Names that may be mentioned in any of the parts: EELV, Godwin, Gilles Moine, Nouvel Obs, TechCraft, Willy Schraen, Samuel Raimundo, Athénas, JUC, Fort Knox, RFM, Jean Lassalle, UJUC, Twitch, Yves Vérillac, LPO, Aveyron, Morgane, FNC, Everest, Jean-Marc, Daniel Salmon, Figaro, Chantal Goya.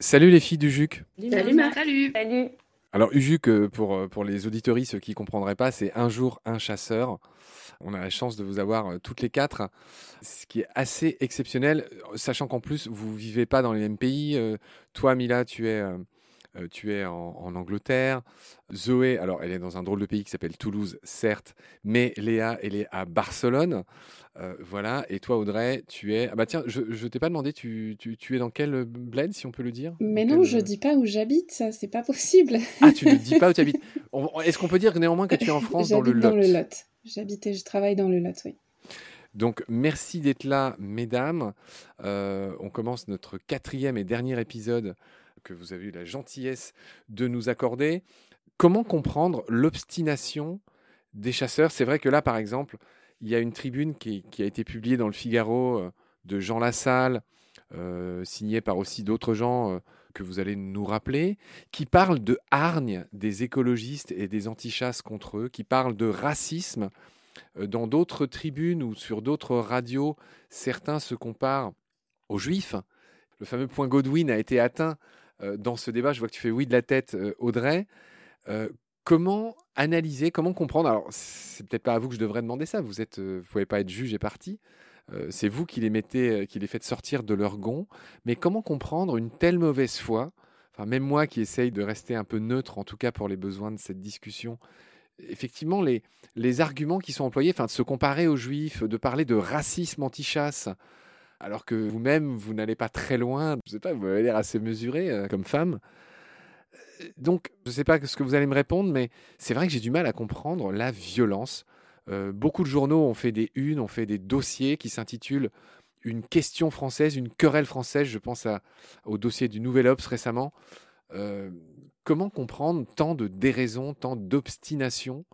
Salut les filles du JUC. Salut Marc. Salut. Alors UJUC, pour les auditeuristes qui ne comprendraient pas, c'est un jour, un chasseur. On a la chance de vous avoir toutes les quatre, ce qui est assez exceptionnel, sachant qu'en plus, vous ne vivez pas dans les mêmes pays. Toi, Mila, tu es en Angleterre. Zoé, alors elle est dans un drôle de pays qui s'appelle Toulouse, certes, mais Léa, elle est à Barcelone. Voilà. Et toi, Audrey, tu es... Ah bah tiens, je t'ai pas demandé, tu es dans quel bled, si on peut le dire ? Mais non, je dis pas où j'habite, ça, c'est pas possible. Ah, tu ne dis pas où tu habites. Est-ce qu'on peut dire néanmoins que tu es en France, dans le Lot ? J'habite dans le Lot. J'habite et je travaille dans le Lot, oui. Donc, merci d'être là, mesdames. On commence notre 4e et dernier épisode que vous avez eu la gentillesse de nous accorder. Comment comprendre l'obstination des chasseurs ? C'est vrai que là, par exemple, il y a une tribune qui a été publiée dans le Figaro de Jean Lassalle, signée par aussi d'autres gens que vous allez nous rappeler, qui parle de hargne des écologistes et des anti-chasses contre eux, qui parle de racisme. Dans d'autres tribunes ou sur d'autres radios, certains se comparent aux Juifs. Le fameux point Godwin a été atteint dans ce débat. Je vois que tu fais oui de la tête, Audrey. Comment analyser, comment comprendre ? Alors, c'est peut-être pas à vous que je devrais demander ça. Vous ne pouvez pas être juge et partie. C'est vous qui les mettez, qui les faites sortir de leur gonds. Mais comment comprendre une telle mauvaise foi ? Enfin, même moi qui essaye de rester un peu neutre, en tout cas pour les besoins de cette discussion. Effectivement, les arguments qui sont employés, enfin, de se comparer aux Juifs, de parler de racisme anti-chasse, alors que vous-même, vous n'allez pas très loin. Je ne sais pas, vous avez l'air assez mesurée comme femme. Donc, je ne sais pas ce que vous allez me répondre, mais c'est vrai que j'ai du mal à comprendre la violence. Beaucoup de journaux ont fait des unes, ont fait des dossiers qui s'intitulent « Une question française, une querelle française ». Je pense au dossier du Nouvel Obs récemment. Comment comprendre tant de déraison, tant d'obstination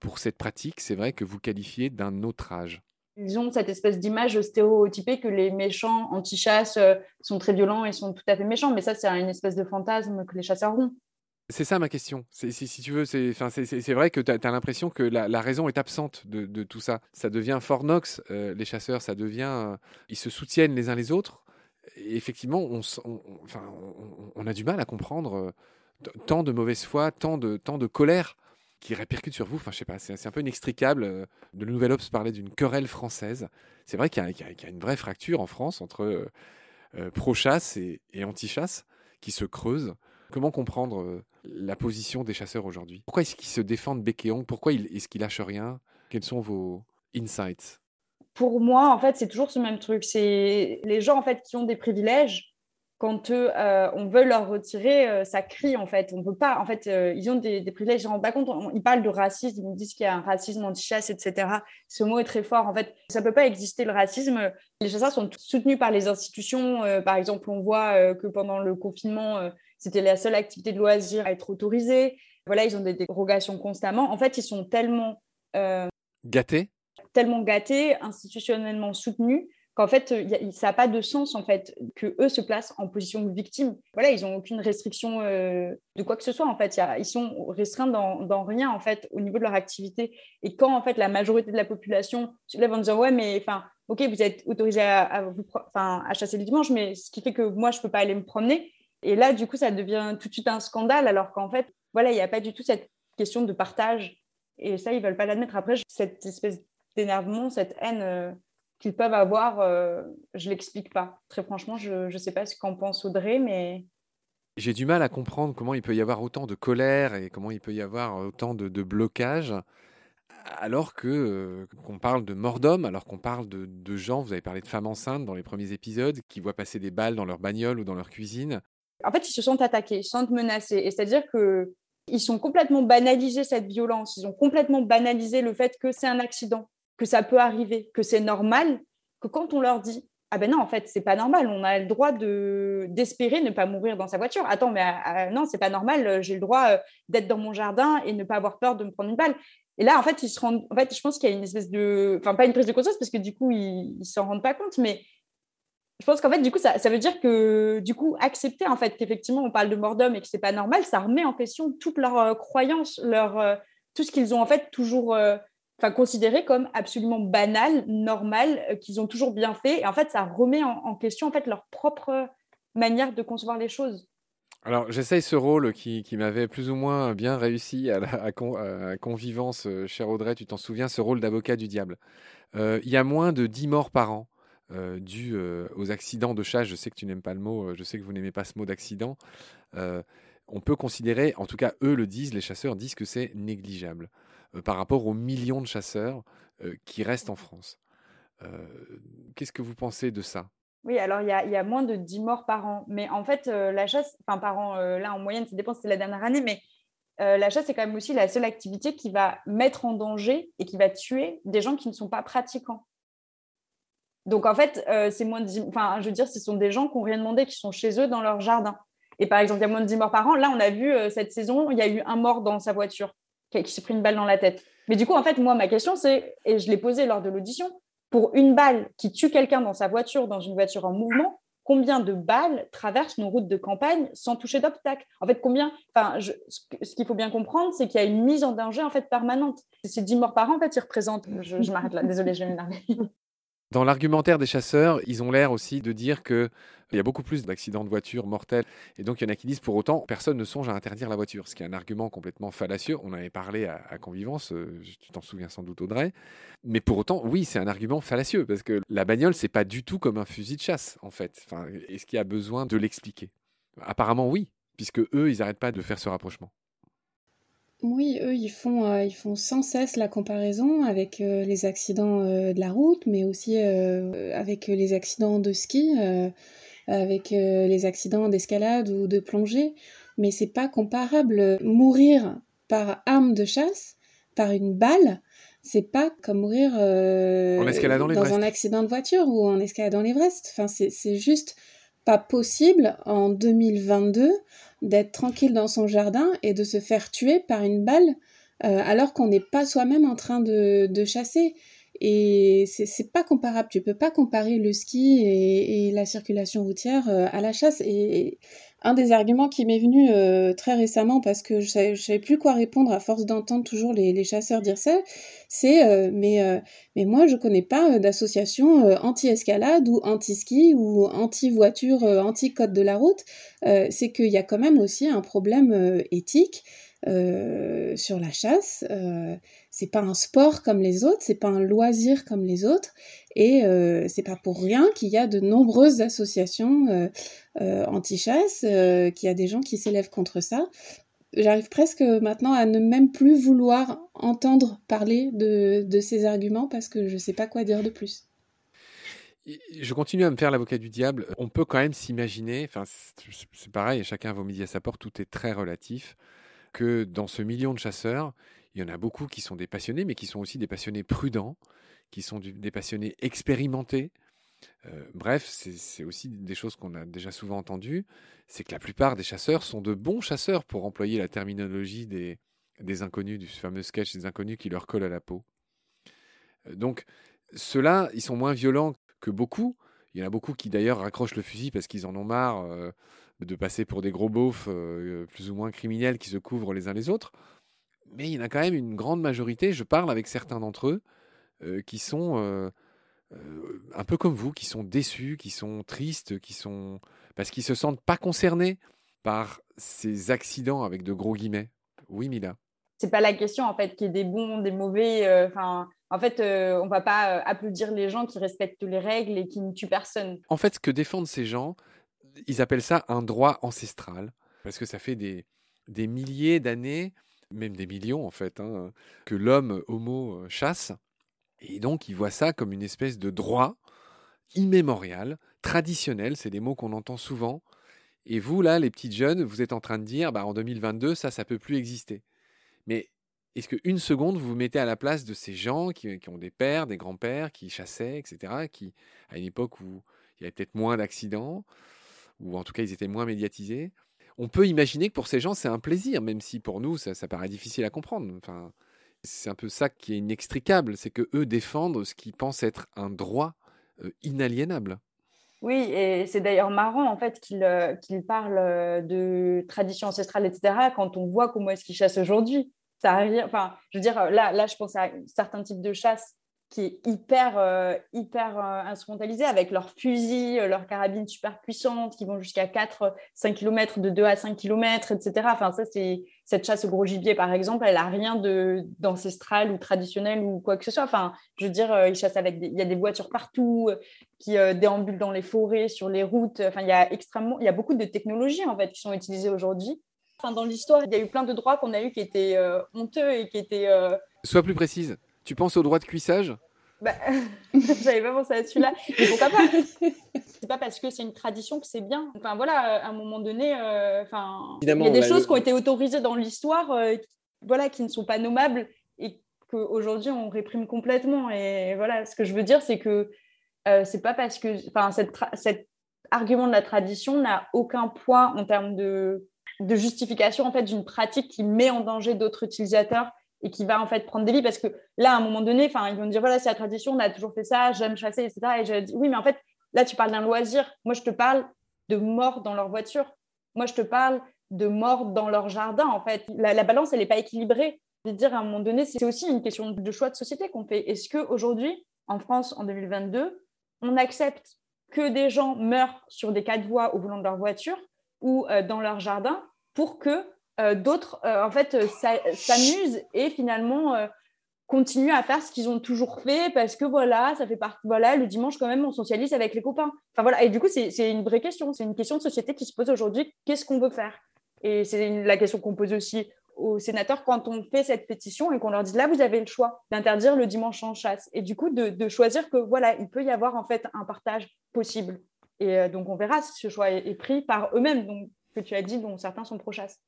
pour cette pratique ? C'est vrai que vous qualifiez d'un outrage. Ils ont cette espèce d'image stéréotypée que les méchants anti-chasse sont très violents et sont tout à fait méchants, mais ça, c'est une espèce de fantasme que les chasseurs ont. C'est ça ma question. Si tu veux, c'est vrai que tu as l'impression que la raison est absente de tout ça. Ça devient Fort Knox, les chasseurs, ça devient... ils se soutiennent les uns les autres. Et effectivement, on a du mal à comprendre tant de mauvaise foi, tant de colère qui répercute sur vous. Enfin, je sais pas, c'est un peu inextricable. Le Nouvel Obs parlait d'une querelle française. C'est vrai qu'il y a une vraie fracture en France entre pro-chasse et anti-chasse qui se creuse. Comment comprendre la position des chasseurs aujourd'hui ? Pourquoi est-ce qu'ils se défendent bec et ongle ? Pourquoi est-ce qu'ils lâchent rien ? Quels sont vos insights ? Pour moi, en fait, c'est toujours ce même truc. C'est les gens en fait qui ont des privilèges. Quand on veut leur retirer, ça crie en fait. On peut pas. En fait, ils ont des privilèges. Ils ne se rendent pas compte. Ils parlent de racisme. Ils me disent qu'il y a un racisme anti-chasse, etc. Ce mot est très fort. En fait, ça peut pas exister le racisme. Les chasseurs sont soutenus par les institutions. Par exemple, on voit que pendant le confinement, c'était la seule activité de loisir à être autorisée. Voilà, ils ont des dérogations constamment. En fait, ils sont tellement gâtés, institutionnellement soutenus, qu'en fait, ça n'a pas de sens, en fait, qu'eux se placent en position de victime. Voilà, ils n'ont aucune restriction de quoi que ce soit, en fait. Ils sont restreints dans rien, en fait, au niveau de leur activité. Et quand, en fait, la majorité de la population se lève en disant « Ouais, mais, enfin, OK, vous êtes autorisés à chasser le dimanche, mais ce qui fait que moi, je ne peux pas aller me promener. » Et là, du coup, ça devient tout de suite un scandale, alors qu'en fait, voilà, il n'y a pas du tout cette question de partage. Et ça, ils ne veulent pas l'admettre. Après, cette espèce d'énervement, cette haine qu'ils peuvent avoir, je ne l'explique pas. Très franchement, je ne sais pas ce qu'en pense Audrey, mais... J'ai du mal à comprendre comment il peut y avoir autant de colère et comment il peut y avoir autant de blocages, alors qu'on parle de mort d'homme, alors qu'on parle de gens, vous avez parlé de femmes enceintes dans les premiers épisodes, qui voient passer des balles dans leur bagnole ou dans leur cuisine. En fait, ils se sentent attaqués, ils se sentent menacés. Et c'est-à-dire que ils sont complètement banalisés cette violence, ils ont complètement banalisé le fait que c'est un accident, que ça peut arriver, que c'est normal, que quand on leur dit « Ah ben non, en fait, c'est pas normal, on a le droit d'espérer ne pas mourir dans sa voiture. Attends, mais non, c'est pas normal, j'ai le droit d'être dans mon jardin et ne pas avoir peur de me prendre une balle. » Et là, en fait, ils se rendent... En fait, je pense qu'il y a une espèce de... Enfin, pas une prise de conscience, parce que du coup, ils ne s'en rendent pas compte, mais je pense qu'en fait, du coup, ça veut dire que, du coup, accepter, en fait, qu'effectivement, on parle de mort d'homme et que c'est pas normal, ça remet en question toutes leurs croyances, tout ce qu'ils ont, en fait, toujours... enfin, considéré comme absolument banal, normal, qu'ils ont toujours bien fait. Et en fait, ça remet en question en fait, leur propre manière de concevoir les choses. Alors, j'essaye ce rôle qui m'avait plus ou moins bien réussi à Convivance, chère Audrey, tu t'en souviens, ce rôle d'avocat du diable. Il y a moins de 10 morts par an dus aux accidents de chasse. Je sais que tu n'aimes pas le mot, je sais que vous n'aimez pas ce mot d'accident. On peut considérer, en tout cas, eux le disent, les chasseurs disent que c'est négligeable par rapport aux millions de chasseurs qui restent en France. Qu'est-ce que vous pensez de ça ? Oui, alors il y a moins de 10 morts par an. Mais en fait, la chasse, enfin par an, là en moyenne, ça dépend si c'est la dernière année, mais la chasse, c'est quand même aussi la seule activité qui va mettre en danger et qui va tuer des gens qui ne sont pas pratiquants. Donc en fait, c'est moins de 10, enfin je veux dire, ce sont des gens qui n'ont rien demandé, qui sont chez eux dans leur jardin. Et par exemple, il y a moins de 10 morts par an. Là, on a vu cette saison, il y a eu un mort dans sa voiture qui s'est pris une balle dans la tête. Mais du coup, en fait, moi, ma question, c'est, et je l'ai posée lors de l'audition, pour une balle qui tue quelqu'un dans sa voiture, dans une voiture en mouvement, combien de balles traversent nos routes de campagne sans toucher d'obstacle ? En fait, combien ? Enfin, ce qu'il faut bien comprendre, c'est qu'il y a une mise en danger en fait permanente. Ces 10 morts par an, en fait, ils représentent. Je m'arrête là. Désolée, je vais m'énerver. Dans l'argumentaire des chasseurs, ils ont l'air aussi de dire qu'il y a beaucoup plus d'accidents de voiture mortels. Et donc, il y en a qui disent pour autant, personne ne songe à interdire la voiture. Ce qui est un argument complètement fallacieux. On en avait parlé à Convivance, tu t'en souviens sans doute Audrey. Mais pour autant, oui, c'est un argument fallacieux. Parce que la bagnole, c'est pas du tout comme un fusil de chasse, en fait. Enfin, est-ce qu'il y a besoin de l'expliquer ? Apparemment, oui, puisque eux, ils n'arrêtent pas de faire ce rapprochement. Oui, eux, ils font sans cesse la comparaison avec les accidents de la route, mais aussi avec les accidents de ski, avec les accidents d'escalade ou de plongée. Mais c'est pas comparable. Mourir par arme de chasse, par une balle, c'est pas comme mourir dans un accident de voiture ou en escaladant l'Everest. Enfin, c'est juste pas possible en 2022 d'être tranquille dans son jardin et de se faire tuer par une balle alors qu'on n'est pas soi-même en train de chasser. Et c'est pas comparable. Tu peux pas comparer le ski et la circulation routière à la chasse. Et un des arguments qui m'est venu très récemment, parce que je savais plus quoi répondre à force d'entendre toujours les chasseurs dire ça, c'est mais moi je connais pas d'association anti-escalade ou anti-ski ou anti-voiture, anti-code de la route. C'est qu'il y a quand même aussi un problème éthique. Sur la chasse, c'est pas un sport comme les autres, c'est pas un loisir comme les autres, et c'est pas pour rien qu'il y a de nombreuses associations anti-chasse, qu'il y a des gens qui s'élèvent contre ça. J'arrive presque maintenant à ne même plus vouloir entendre parler de ces arguments parce que je sais pas quoi dire de plus. Je continue à me faire l'avocat du diable. On peut quand même s'imaginer, enfin c'est pareil, chacun a vos midi à sa porte, tout est très relatif, que dans ce million de chasseurs, il y en a beaucoup qui sont des passionnés, mais qui sont aussi des passionnés prudents, qui sont des passionnés expérimentés. Bref, c'est aussi des choses qu'on a déjà souvent entendues. C'est que la plupart des chasseurs sont de bons chasseurs, pour employer la terminologie des inconnus, du fameux sketch des inconnus qui leur colle à la peau. Donc, ceux-là, ils sont moins violents que beaucoup. Il y en a beaucoup qui d'ailleurs raccrochent le fusil parce qu'ils en ont marre de passer pour des gros beaufs plus ou moins criminels qui se couvrent les uns les autres. Mais il y en a quand même une grande majorité, je parle avec certains d'entre eux, qui sont un peu comme vous, qui sont déçus, qui sont tristes, parce qu'ils ne se sentent pas concernés par ces accidents avec de gros guillemets. Oui, Mila. C'est pas la question en fait qu'il y ait des bons, des mauvais. En fait, on ne va pas applaudir les gens qui respectent les règles et qui ne tuent personne. En fait, ce que défendent ces gens, ils appellent ça un droit ancestral, parce que ça fait des milliers d'années, même des millions en fait, que l'homme homo chasse. Et donc, ils voient ça comme une espèce de droit immémorial, traditionnel. C'est des mots qu'on entend souvent. Et vous, là, les petites jeunes, vous êtes en train de dire en 2022, ça ne peut plus exister. Mais est-ce qu'une seconde, vous vous mettez à la place de ces gens qui ont des pères, des grands-pères, qui chassaient, etc., qui, à une époque où il y avait peut-être moins d'accidents, ou en tout cas, ils étaient moins médiatisés. On peut imaginer que pour ces gens, c'est un plaisir, même si pour nous, ça paraît difficile à comprendre. Enfin, c'est un peu ça qui est inextricable, c'est qu'eux défendent ce qu'ils pensent être un droit inaliénable. Oui, et c'est d'ailleurs marrant en fait qu'ils parlent de tradition ancestrale, etc., quand on voit comment est-ce qu'ils chassent aujourd'hui. ça arrive, enfin, je veux dire, là, je pense à certains types de chasse qui est hyper instrumentalisé, avec leurs fusils, leurs carabines super puissantes qui vont jusqu'à 4-5 km, de 2 à 5 km, etc. Enfin, ça, c'est, cette chasse au gros gibier, par exemple, elle n'a rien d'ancestral ou traditionnel ou quoi que ce soit. Enfin, je veux dire, ils chassent avec il y a des voitures partout qui déambulent dans les forêts, sur les routes. Enfin, il y a beaucoup de technologies, en fait, qui sont utilisées aujourd'hui. Enfin, dans l'histoire, il y a eu plein de droits qu'on a eus qui étaient honteux et qui étaient... Sois plus précise. Tu penses au droit de cuissage ? J'avais pas pensé à celui-là. Mais pourquoi pas ? C'est pas parce que c'est une tradition que c'est bien. Enfin voilà, à un moment donné, il y a des choses qui ont été autorisées dans l'histoire, qui ne sont pas nommables et qu'aujourd'hui on réprime complètement. Et voilà, ce que je veux dire, c'est que c'est pas parce que, cet argument de la tradition n'a aucun poids en termes de justification en fait d'une pratique qui met en danger d'autres utilisateurs. Et qui va en fait prendre des vies, parce que là, à un moment donné, ils vont me dire, voilà, c'est la tradition, on a toujours fait ça, j'aime chasser, etc. Et je dis, oui, mais en fait, là, tu parles d'un loisir. Moi, je te parle de morts dans leur voiture. Moi, je te parle de morts dans leur jardin, en fait. La balance, elle n'est pas équilibrée. Je veux dire, à un moment donné, c'est aussi une question de choix de société qu'on fait. Est-ce qu'aujourd'hui, en France, en 2022, on accepte que des gens meurent sur des quatre voies au volant de leur voiture ou dans leur jardin pour que d'autres, s'amusent et finalement continuent à faire ce qu'ils ont toujours fait parce que voilà, ça fait partie. Voilà, le dimanche quand même, on socialise avec les copains. Enfin voilà, et du coup, c'est une vraie question. C'est une question de société qui se pose aujourd'hui. Qu'est-ce qu'on veut faire ? Et c'est la question qu'on pose aussi aux sénateurs quand on fait cette pétition et qu'on leur dit là, vous avez le choix d'interdire le dimanche en chasse. Et du coup, de choisir que voilà, il peut y avoir en fait un partage possible. Et donc, on verra si ce choix est pris par eux-mêmes. Donc, que tu as dit, dont certains sont pro-chasse.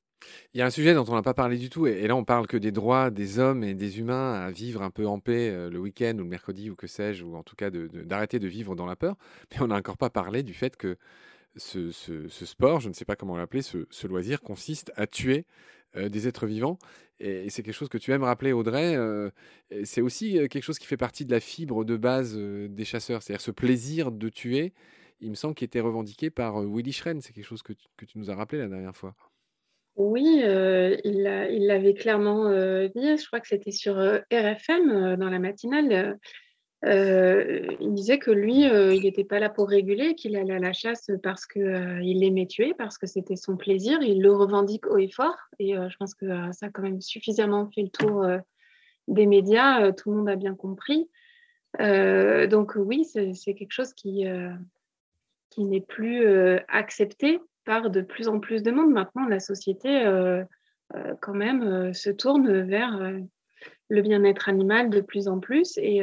Il y a un sujet dont on n'a pas parlé du tout, et là on parle que des droits des hommes et des humains à vivre un peu en paix le week-end ou le mercredi ou que sais-je, ou en tout cas d'arrêter de vivre dans la peur, mais on n'a encore pas parlé du fait que ce sport, je ne sais pas comment l'appeler, ce loisir consiste à tuer des êtres vivants, et c'est quelque chose que tu aimes rappeler, Audrey, c'est aussi quelque chose qui fait partie de la fibre de base des chasseurs, c'est-à-dire ce plaisir de tuer, il me semble qu'il était revendiqué par Willy Schraen, c'est quelque chose que tu nous as rappelé la dernière fois. Oui, il l'avait clairement dit, je crois que c'était sur RFM dans la matinale, il disait que lui, il n'était pas là pour réguler, qu'il allait à la chasse parce qu'il aimait tuer, parce que c'était son plaisir, il le revendique haut et fort, et je pense que ça a quand même suffisamment fait le tour des médias, tout le monde a bien compris, donc oui, c'est quelque chose qui n'est plus accepté par de plus en plus de monde. Maintenant, la société, quand même, se tourne vers le bien-être animal de plus en plus. Et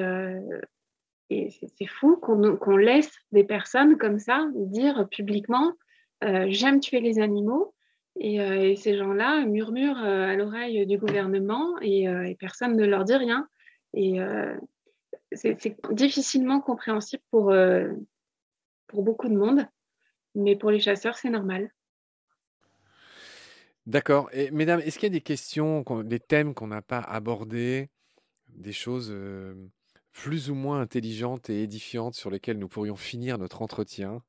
c'est fou qu'on laisse des personnes comme ça dire publiquement « j'aime tuer les animaux ». Et ces gens-là murmurent à l'oreille du gouvernement et personne ne leur dit rien. Et c'est difficilement compréhensible pour beaucoup de monde. Mais pour les chasseurs, c'est normal. D'accord. Et, mesdames, est-ce qu'il y a des questions, des thèmes qu'on n'a pas abordés, des choses plus ou moins intelligentes et édifiantes sur lesquelles nous pourrions finir notre entretien ?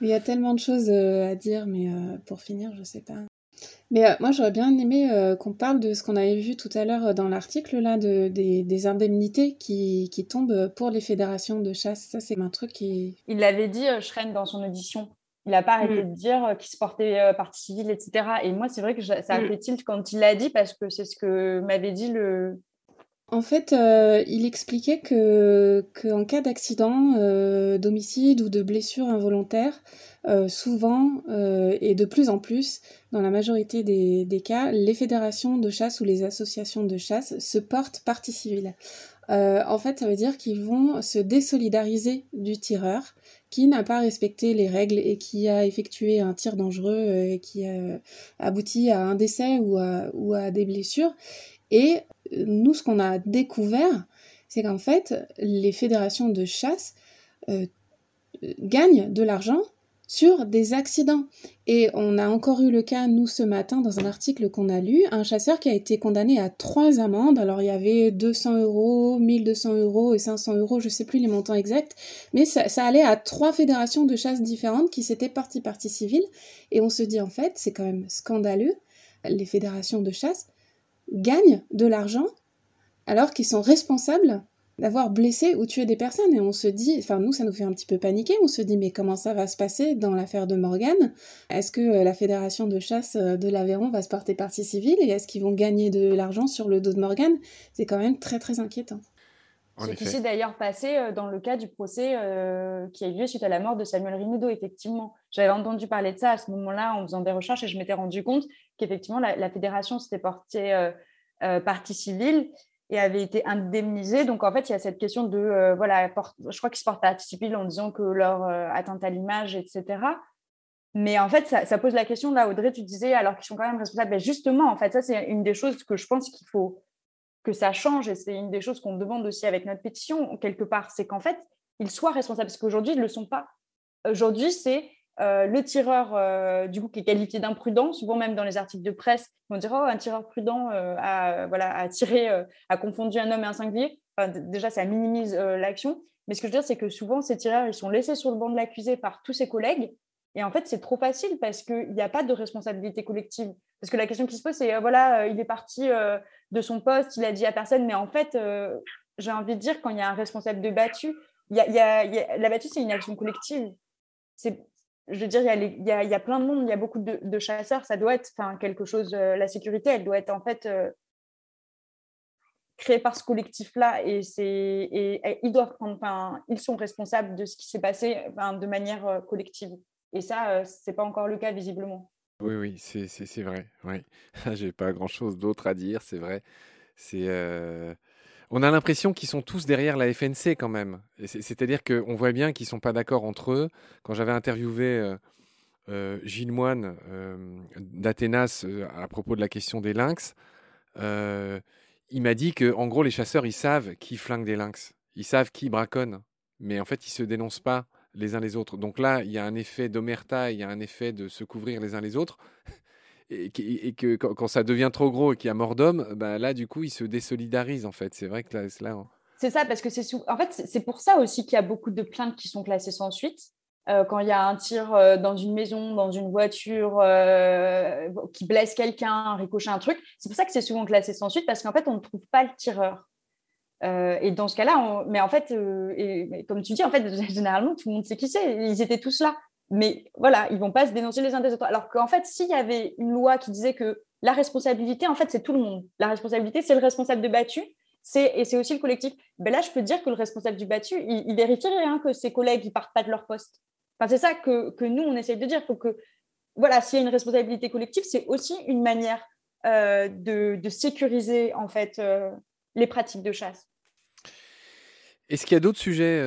Il y a tellement de choses à dire, mais pour finir, je ne sais pas. Mais moi, j'aurais bien aimé qu'on parle de ce qu'on avait vu tout à l'heure dans l'article, là, des indemnités qui tombent pour les fédérations de chasse. Ça, c'est un truc qui... Il l'avait dit, Schraen, dans son audition. Il n'a pas arrêté de dire qu'il se portait partie civile, etc. Et moi, c'est vrai que ça a fait tilt quand il l'a dit, parce que c'est ce que m'avait dit le... En fait, il expliquait qu'en cas d'accident, d'homicide ou de blessure involontaire, souvent et de plus en plus, dans la majorité des cas, les fédérations de chasse ou les associations de chasse se portent partie civile. En fait, ça veut dire qu'ils vont se désolidariser du tireur qui n'a pas respecté les règles et qui a effectué un tir dangereux et qui a abouti à un décès ou à des blessures. Et nous, ce qu'on a découvert, c'est qu'en fait, les fédérations de chasse gagnent de l'argent sur des accidents. Et on a encore eu le cas, nous, ce matin, dans un article qu'on a lu, un chasseur qui a été condamné à 3 amendes. Alors, il y avait 200 €, 1 200 € et 500 €, je ne sais plus les montants exacts, mais ça allait à 3 fédérations de chasse différentes qui s'étaient partie civile. Et on se dit, en fait, c'est quand même scandaleux les fédérations de chasse gagnent de l'argent alors qu'ils sont responsables d'avoir blessé ou tué des personnes. Et on se dit, enfin nous ça nous fait un petit peu paniquer, on se dit mais comment ça va se passer dans l'affaire de Morgane? Est-ce que la fédération de chasse de l'Aveyron va se porter partie civile et est-ce qu'ils vont gagner de l'argent sur le dos de Morgane? C'est quand même très très inquiétant. Ce qui s'est d'ailleurs passé dans le cas du procès qui a eu lieu suite à la mort de Samuel Raimundo, effectivement. J'avais entendu parler de ça à ce moment-là en faisant des recherches et je m'étais rendu compte qu'effectivement la fédération s'était portée partie civile et avait été indemnisée. Donc en fait, il y a cette question de, je crois qu'ils se portent partie civile en disant que leur atteinte à l'image, etc. Mais en fait, ça pose la question, là Audrey, tu disais, alors qu'ils sont quand même responsables. Ben justement, en fait, ça c'est une des choses que je pense qu'il faut... que ça change, et c'est une des choses qu'on demande aussi avec notre pétition, quelque part, c'est qu'en fait, ils soient responsables, parce qu'aujourd'hui, ils ne le sont pas. Aujourd'hui, c'est le tireur, du coup, qui est qualifié d'imprudent, souvent même dans les articles de presse, on dirait « Oh, un tireur prudent a confondu un homme et un sanglier ». Enfin, déjà, ça minimise l'action, mais ce que je veux dire, c'est que souvent, ces tireurs, ils sont laissés sur le banc de l'accusé par tous ses collègues, et en fait, c'est trop facile parce qu'il n'y a pas de responsabilité collective. Parce que la question qui se pose, c'est il est parti de son poste, il a dit à personne. Mais en fait, j'ai envie de dire, quand il y a un responsable de battue, la battue, c'est une action collective. Il y a plein de monde, il y a beaucoup de chasseurs. Ça doit être quelque chose, la sécurité, elle doit être en fait créée par ce collectif-là. Et ils doivent prendre, ils sont responsables de ce qui s'est passé de manière collective. Et ça, ce n'est pas encore le cas, visiblement. Oui, c'est vrai. Oui. Je n'ai pas grand-chose d'autre à dire, c'est vrai. On a l'impression qu'ils sont tous derrière la FNC, quand même. C'est-à-dire qu'on voit bien qu'ils ne sont pas d'accord entre eux. Quand j'avais interviewé Gilles Moine d'Athénas à propos de la question des lynx, il m'a dit qu'en gros, les chasseurs, ils savent qui flingue des lynx. Ils savent qui braconne. Mais en fait, ils ne se dénoncent pas les uns les autres. Donc là, il y a un effet d'omerta, il y a un effet de se couvrir les uns les autres. Et que quand ça devient trop gros et qu'il y a mort d'homme, là, du coup, ils se désolidarisent, en fait. C'est vrai que là... C'est ça, parce que c'est pour ça aussi qu'il y a beaucoup de plaintes qui sont classées sans suite. Quand il y a un tir dans une maison, dans une voiture, qui blesse quelqu'un, un ricochet, un truc, c'est pour ça que c'est souvent classé sans suite, parce qu'en fait, on ne trouve pas le tireur. Et dans ce cas-là, comme tu dis, en fait, généralement, tout le monde sait qui c'est. Ils étaient tous là. Mais voilà, ils ne vont pas se dénoncer les uns des autres. Alors qu'en fait, s'il y avait une loi qui disait que la responsabilité, en fait, c'est tout le monde. La responsabilité, c'est le responsable de battu, et c'est aussi le collectif. Ben là, je peux dire que le responsable du battu, il vérifierait que ses collègues ne partent pas de leur poste. Enfin, c'est ça que nous, on essaye de dire. Faut que, s'il y a une responsabilité collective, c'est aussi une manière de sécuriser, en fait, les pratiques de chasse. Est-ce qu'il y a d'autres sujets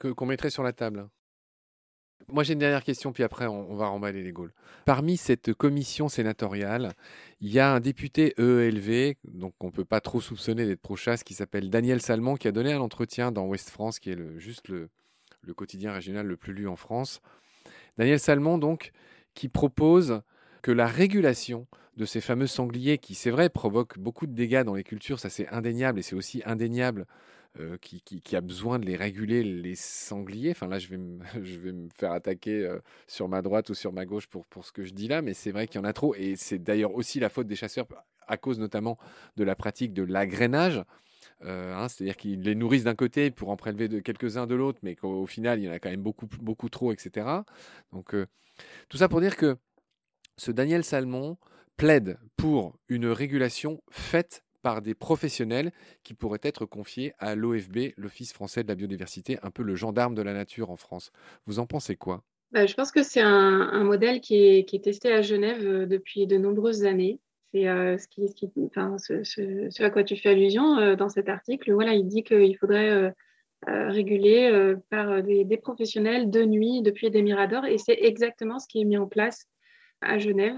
qu'on mettrait sur la table ? Moi, j'ai une dernière question, puis après, on va remballer les gaules. Parmi cette commission sénatoriale, il y a un député EELV, donc on ne peut pas trop soupçonner d'être pro-chasse, qui s'appelle Daniel Salmon, qui a donné un entretien dans Ouest France, qui est le quotidien régional le plus lu en France. Daniel Salmon, donc, qui propose que la régulation de ces fameux sangliers qui, c'est vrai, provoquent beaucoup de dégâts dans les cultures, ça c'est indéniable, et c'est aussi indéniable qui a besoin de les réguler, les sangliers. Enfin là, je vais me faire attaquer sur ma droite ou sur ma gauche pour ce que je dis là, mais c'est vrai qu'il y en a trop, et c'est d'ailleurs aussi la faute des chasseurs à cause notamment de la pratique de l'agrainage. C'est-à-dire qu'ils les nourrissent d'un côté pour en prélever quelques-uns de l'autre, mais qu'au final, il y en a quand même beaucoup trop, etc. Donc tout ça pour dire que ce Daniel Salmon plaide pour une régulation faite par des professionnels qui pourraient être confiés à l'OFB, l'Office français de la biodiversité, un peu le gendarme de la nature en France. Vous en pensez quoi ? Je pense que c'est un modèle qui est testé à Genève depuis de nombreuses années. C'est ce à quoi tu fais allusion dans cet article. Voilà, il dit qu'il faudrait réguler par des professionnels de nuit depuis des miradors, et c'est exactement ce qui est mis en place à Genève.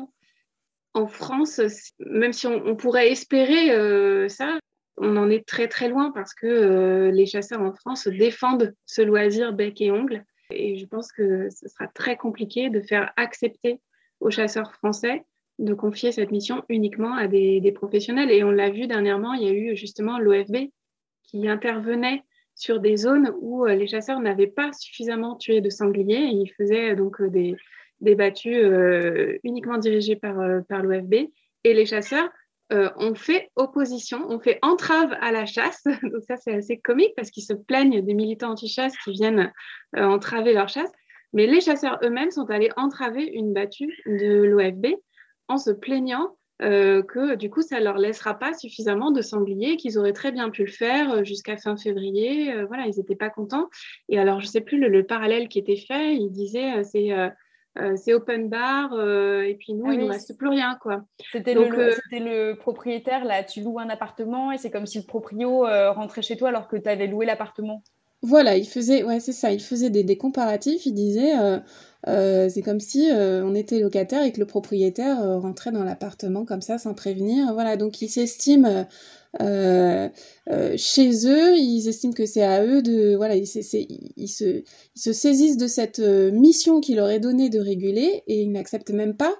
En France, même si on pourrait espérer ça, on en est très très loin parce que les chasseurs en France défendent ce loisir bec et ongle. Et je pense que ce sera très compliqué de faire accepter aux chasseurs français de confier cette mission uniquement à des professionnels. Et on l'a vu dernièrement, il y a eu justement l'OFB qui intervenait sur des zones où les chasseurs n'avaient pas suffisamment tué de sangliers. Et ils faisaient donc des battues uniquement dirigées par l'OFB, et les chasseurs ont fait opposition, ont fait entrave à la chasse. Donc ça, c'est assez comique parce qu'ils se plaignent des militants anti-chasse qui viennent entraver leur chasse. Mais les chasseurs eux-mêmes sont allés entraver une battue de l'OFB en se plaignant que du coup, ça ne leur laissera pas suffisamment de sangliers, qu'ils auraient très bien pu le faire jusqu'à fin février. Voilà, ils n'étaient pas contents. Et alors, je ne sais plus le parallèle qui était fait. Ils disaient, c'est open bar, et puis nous, il ne nous reste plus rien, quoi. C'était le propriétaire, là, tu loues un appartement, et c'est comme si le proprio rentrait chez toi alors que tu avais loué l'appartement. Voilà, il faisait, ouais, c'est ça, il faisait des comparatifs, il disait, c'est comme si on était locataire et que le propriétaire rentrait dans l'appartement comme ça, sans prévenir. Voilà, donc ils s'estiment chez eux, ils estiment que c'est à eux de, voilà, ils se saisissent de cette mission qu'il leur est donnée de réguler et ils n'acceptent même pas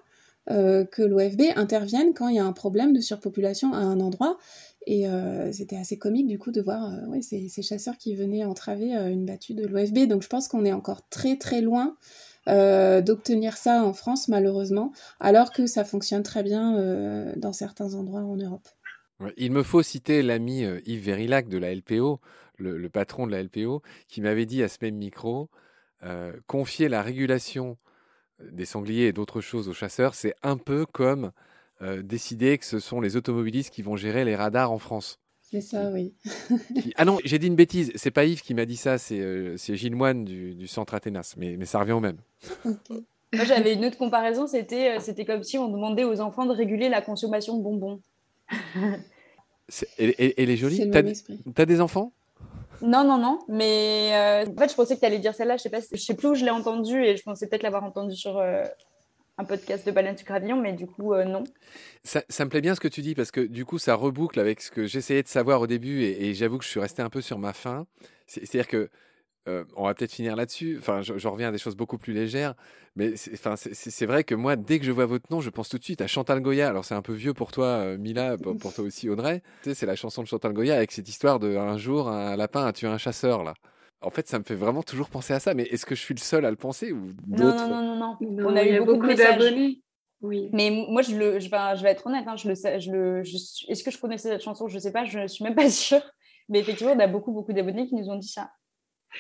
que l'OFB intervienne quand il y a un problème de surpopulation à un endroit. Et c'était assez comique du coup de voir ces chasseurs qui venaient entraver une battue de l'OFB. Donc je pense qu'on est encore très très loin d'obtenir ça en France malheureusement, alors que ça fonctionne très bien dans certains endroits en Europe. Il me faut citer l'ami Yves Vérillac de la LPO, le patron de la LPO, qui m'avait dit à ce même micro confier la régulation des sangliers et d'autres choses aux chasseurs, c'est un peu comme décider que ce sont les automobilistes qui vont gérer les radars en France. C'est ça, oui. Ah non, j'ai dit une bêtise. C'est pas Yves qui m'a dit ça, c'est Gilles Moine du centre Athénas. Mais ça revient au même. Okay. Moi, j'avais une autre comparaison. C'était comme si on demandait aux enfants de réguler la consommation de bonbons. Elle est jolie. C'est le même esprit. T'as des enfants ? Non. Mais en fait, je pensais que t'allais dire celle-là. Je sais plus où je l'ai entendue et je pensais peut-être l'avoir entendue sur... un podcast de Baleine sous Gravillon, mais du coup, non. Ça me plaît bien ce que tu dis, parce que du coup, ça reboucle avec ce que j'essayais de savoir au début, et j'avoue que je suis resté un peu sur ma faim. C'est-à-dire que, on va peut-être finir là-dessus, enfin, j'en reviens à des choses beaucoup plus légères, mais c'est vrai que moi, dès que je vois votre nom, je pense tout de suite à Chantal Goya. Alors, c'est un peu vieux pour toi, Mila, pour toi aussi, Audrey. Tu sais, c'est la chanson de Chantal Goya avec cette histoire de « un jour, un lapin a tué un chasseur », là. En fait, ça me fait vraiment toujours penser à ça. Mais est-ce que je suis le seul à le penser ou d'autres ? Non. On a eu beaucoup d'abonnés. Oui. Mais moi, je vais être honnête. Hein, est-ce que je connaissais cette chanson ? Je ne sais pas. Je ne suis même pas sûre. Mais effectivement, on a beaucoup d'abonnés qui nous ont dit ça.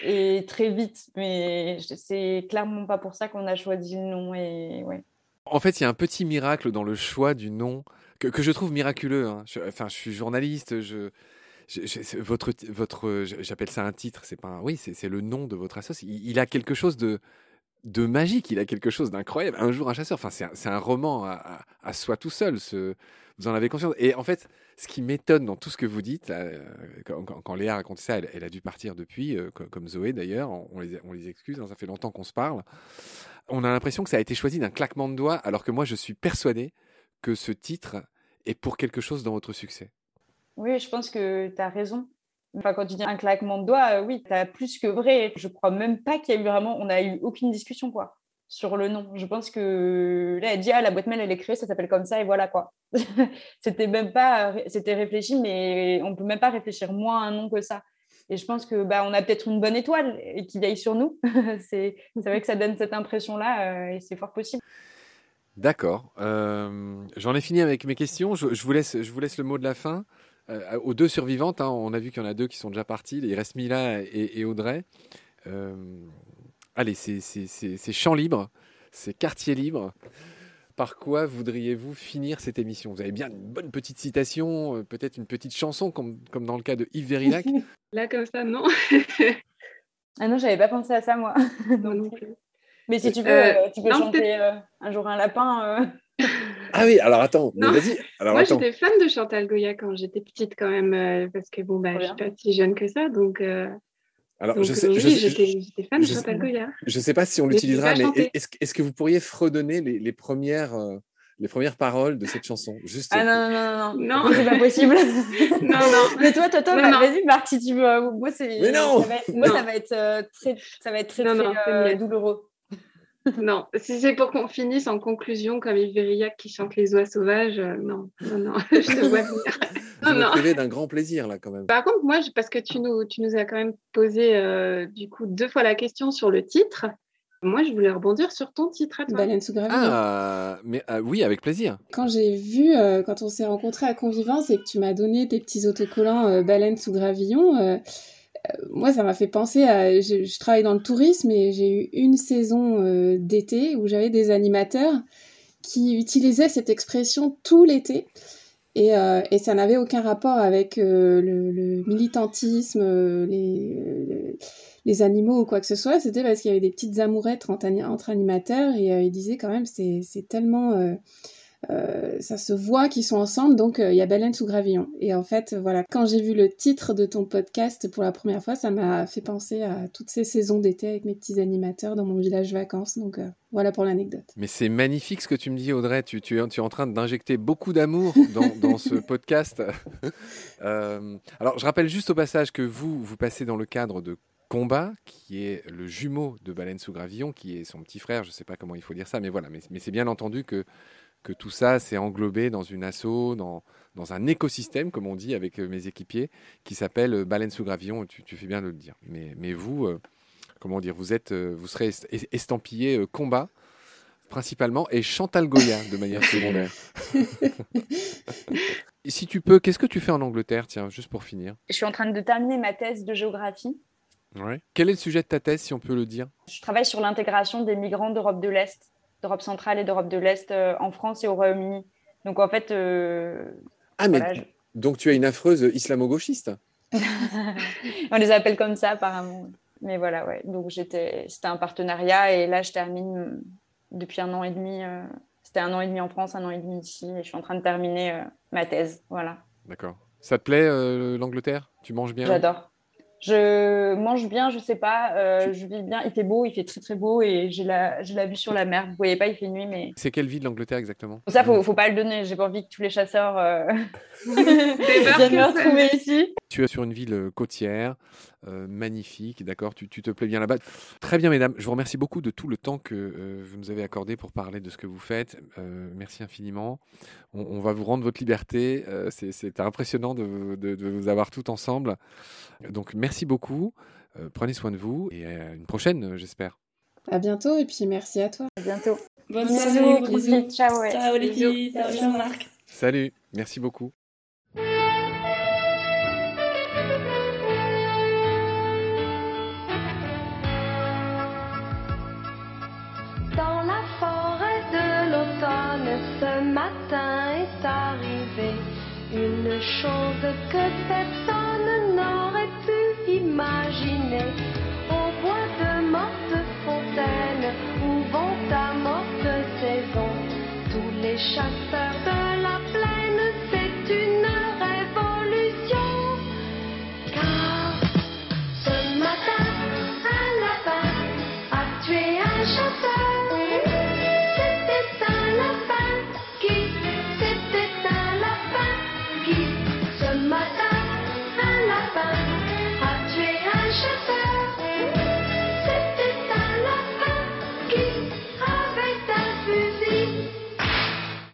Et très vite. Mais c'est clairement pas pour ça qu'on a choisi le nom. Et... Ouais. En fait, il y a un petit miracle dans le choix du nom que je trouve miraculeux. Hein. Je suis journaliste. Votre j'appelle ça un titre, c'est pas un... Oui, c'est le nom de votre association. Il a quelque chose de magique, il a quelque chose d'incroyable. Un jour, un chasseur, enfin, c'est un roman à soi tout seul, vous en avez conscience. Et en fait, ce qui m'étonne dans tout ce que vous dites, là, quand Léa racontait ça, elle a dû partir depuis, comme Zoé d'ailleurs, on les excuse, hein, ça fait longtemps qu'on se parle. On a l'impression que ça a été choisi d'un claquement de doigts, alors que moi, je suis persuadé que ce titre est pour quelque chose dans votre succès. Oui, je pense que tu as raison. Enfin, quand tu dis un claquement de doigts, oui, tu as plus que vrai. Je crois même pas qu'il y a eu vraiment... On n'a eu aucune discussion, quoi, sur le nom. Je pense que... Là, elle dit, la boîte mail, elle est créée, ça s'appelle comme ça, et voilà, quoi. C'était même pas... C'était réfléchi, mais on peut même pas réfléchir moins à un nom que ça. Et je pense que, on a peut-être une bonne étoile et qu'il aille sur nous. C'est vrai que ça donne cette impression-là, et c'est fort possible. D'accord. J'en ai fini avec mes questions. Je vous laisse le mot de la fin. Aux deux survivantes, hein, on a vu qu'il y en a deux qui sont déjà parties, il reste Mila et Audrey. Allez, c'est champ libre, c'est quartier libre. Par quoi voudriez-vous finir cette émission ? Vous avez bien une bonne petite citation, peut-être une petite chanson, comme dans le cas de Yves Vérillac. Là, comme ça, non. Ah non, j'avais pas pensé à ça, moi. Non plus. Mais si tu veux, tu peux chanter « Un jour un lapin ». Ah oui, alors attends, mais vas-y. J'étais fan de Chantal Goya quand j'étais petite quand même, parce que je suis pas si jeune que ça, donc. J'étais fan de Chantal Goya. Je sais pas si on l'utilisera, mais est-ce que vous pourriez fredonner les premières paroles de cette chanson, juste. Ah non, c'est pas possible. Non. Mais toi, vas-y Marc, si tu veux. Moi c'est. Mais non. Ça va être très douloureux. Non, si c'est pour qu'on finisse en conclusion comme Yves Vérillac qui chante les oies sauvages, non, je te vois venir. Vous me privez d'un grand plaisir là quand même. Par contre, moi, parce que tu nous as quand même posé du coup deux fois la question sur le titre, Moi, je voulais rebondir sur ton titre à toi. Baleine sous Gravillon. Ah, mais oui, avec plaisir. Quand j'ai vu, quand on s'est rencontrés à Convivance et que tu m'as donné tes petits autocollants Baleine sous Gravillon, moi, ça m'a fait penser à... Je travaille dans le tourisme et j'ai eu une saison d'été où j'avais des animateurs qui utilisaient cette expression tout l'été. Et ça n'avait aucun rapport avec le militantisme, les animaux ou quoi que ce soit. C'était parce qu'il y avait des petites amourettes entre animateurs et ils disaient quand même c'est tellement... ça se voit qu'ils sont ensemble, donc il y a Baleine sous Gravillon. Et en fait, voilà, quand j'ai vu le titre de ton podcast pour la première fois, ça m'a fait penser à toutes ces saisons d'été avec mes petits animateurs dans mon village vacances. Donc voilà pour l'anecdote. Mais c'est magnifique ce que tu me dis, Audrey. Tu es en train d'injecter beaucoup d'amour dans ce podcast. Alors, je rappelle juste au passage que vous passez dans le cadre de Combat, qui est le jumeau de Baleine sous Gravillon, qui est son petit frère. Je ne sais pas comment il faut dire ça, mais voilà. Mais c'est bien entendu que tout ça s'est englobé dans une asso, dans un écosystème, comme on dit avec mes équipiers, qui s'appelle Baleine sous Gravillon, tu fais bien de le dire. Mais vous, comment dire, vous serez estampillé Combat, principalement, et Chantal Goya, de manière secondaire. Si tu peux, qu'est-ce que tu fais en Angleterre, tiens, juste pour finir? Je suis en train de terminer ma thèse de géographie. Ouais. Quel est le sujet de ta thèse, si on peut le dire? Je travaille sur l'intégration des migrants d'Europe de l'Est, d'Europe centrale et d'Europe de l'Est en France et au Royaume-Uni. Donc, en fait... Donc, tu as une affreuse islamo-gauchiste. On les appelle comme ça, apparemment. Mais voilà, ouais. Donc, c'était un partenariat. Et là, je termine depuis 1 an et demi. C'était 1 an et demi en France, 1 an et demi ici. Et je suis en train de terminer ma thèse. Voilà. D'accord. Ça te plaît, l'Angleterre? Tu manges bien? J'adore. Je mange bien, je sais pas, je vis bien, il fait beau, il fait très très beau et j'ai la vue sur la mer. Vous voyez pas, il fait nuit, mais... C'est quelle ville de l'Angleterre exactement? Ça, faut pas le donner, j'ai pas envie que tous les chasseurs viennent me retrouver ici. Tu es sur une ville côtière, magnifique, d'accord, tu te plais bien là-bas. Très bien mesdames, je vous remercie beaucoup de tout le temps que vous nous avez accordé pour parler de ce que vous faites. Merci infiniment, on va vous rendre votre liberté, c'est impressionnant de vous avoir toutes ensemble. Donc merci beaucoup, prenez soin de vous et à une prochaine, j'espère. À bientôt et puis merci à toi. À bientôt. Bonne saison, bisous. Ciao, ouais. Ciao les filles, ciao Jean-Marc. Salut, merci beaucoup. Dans la forêt de l'automne, ce matin est arrivée une chose que personne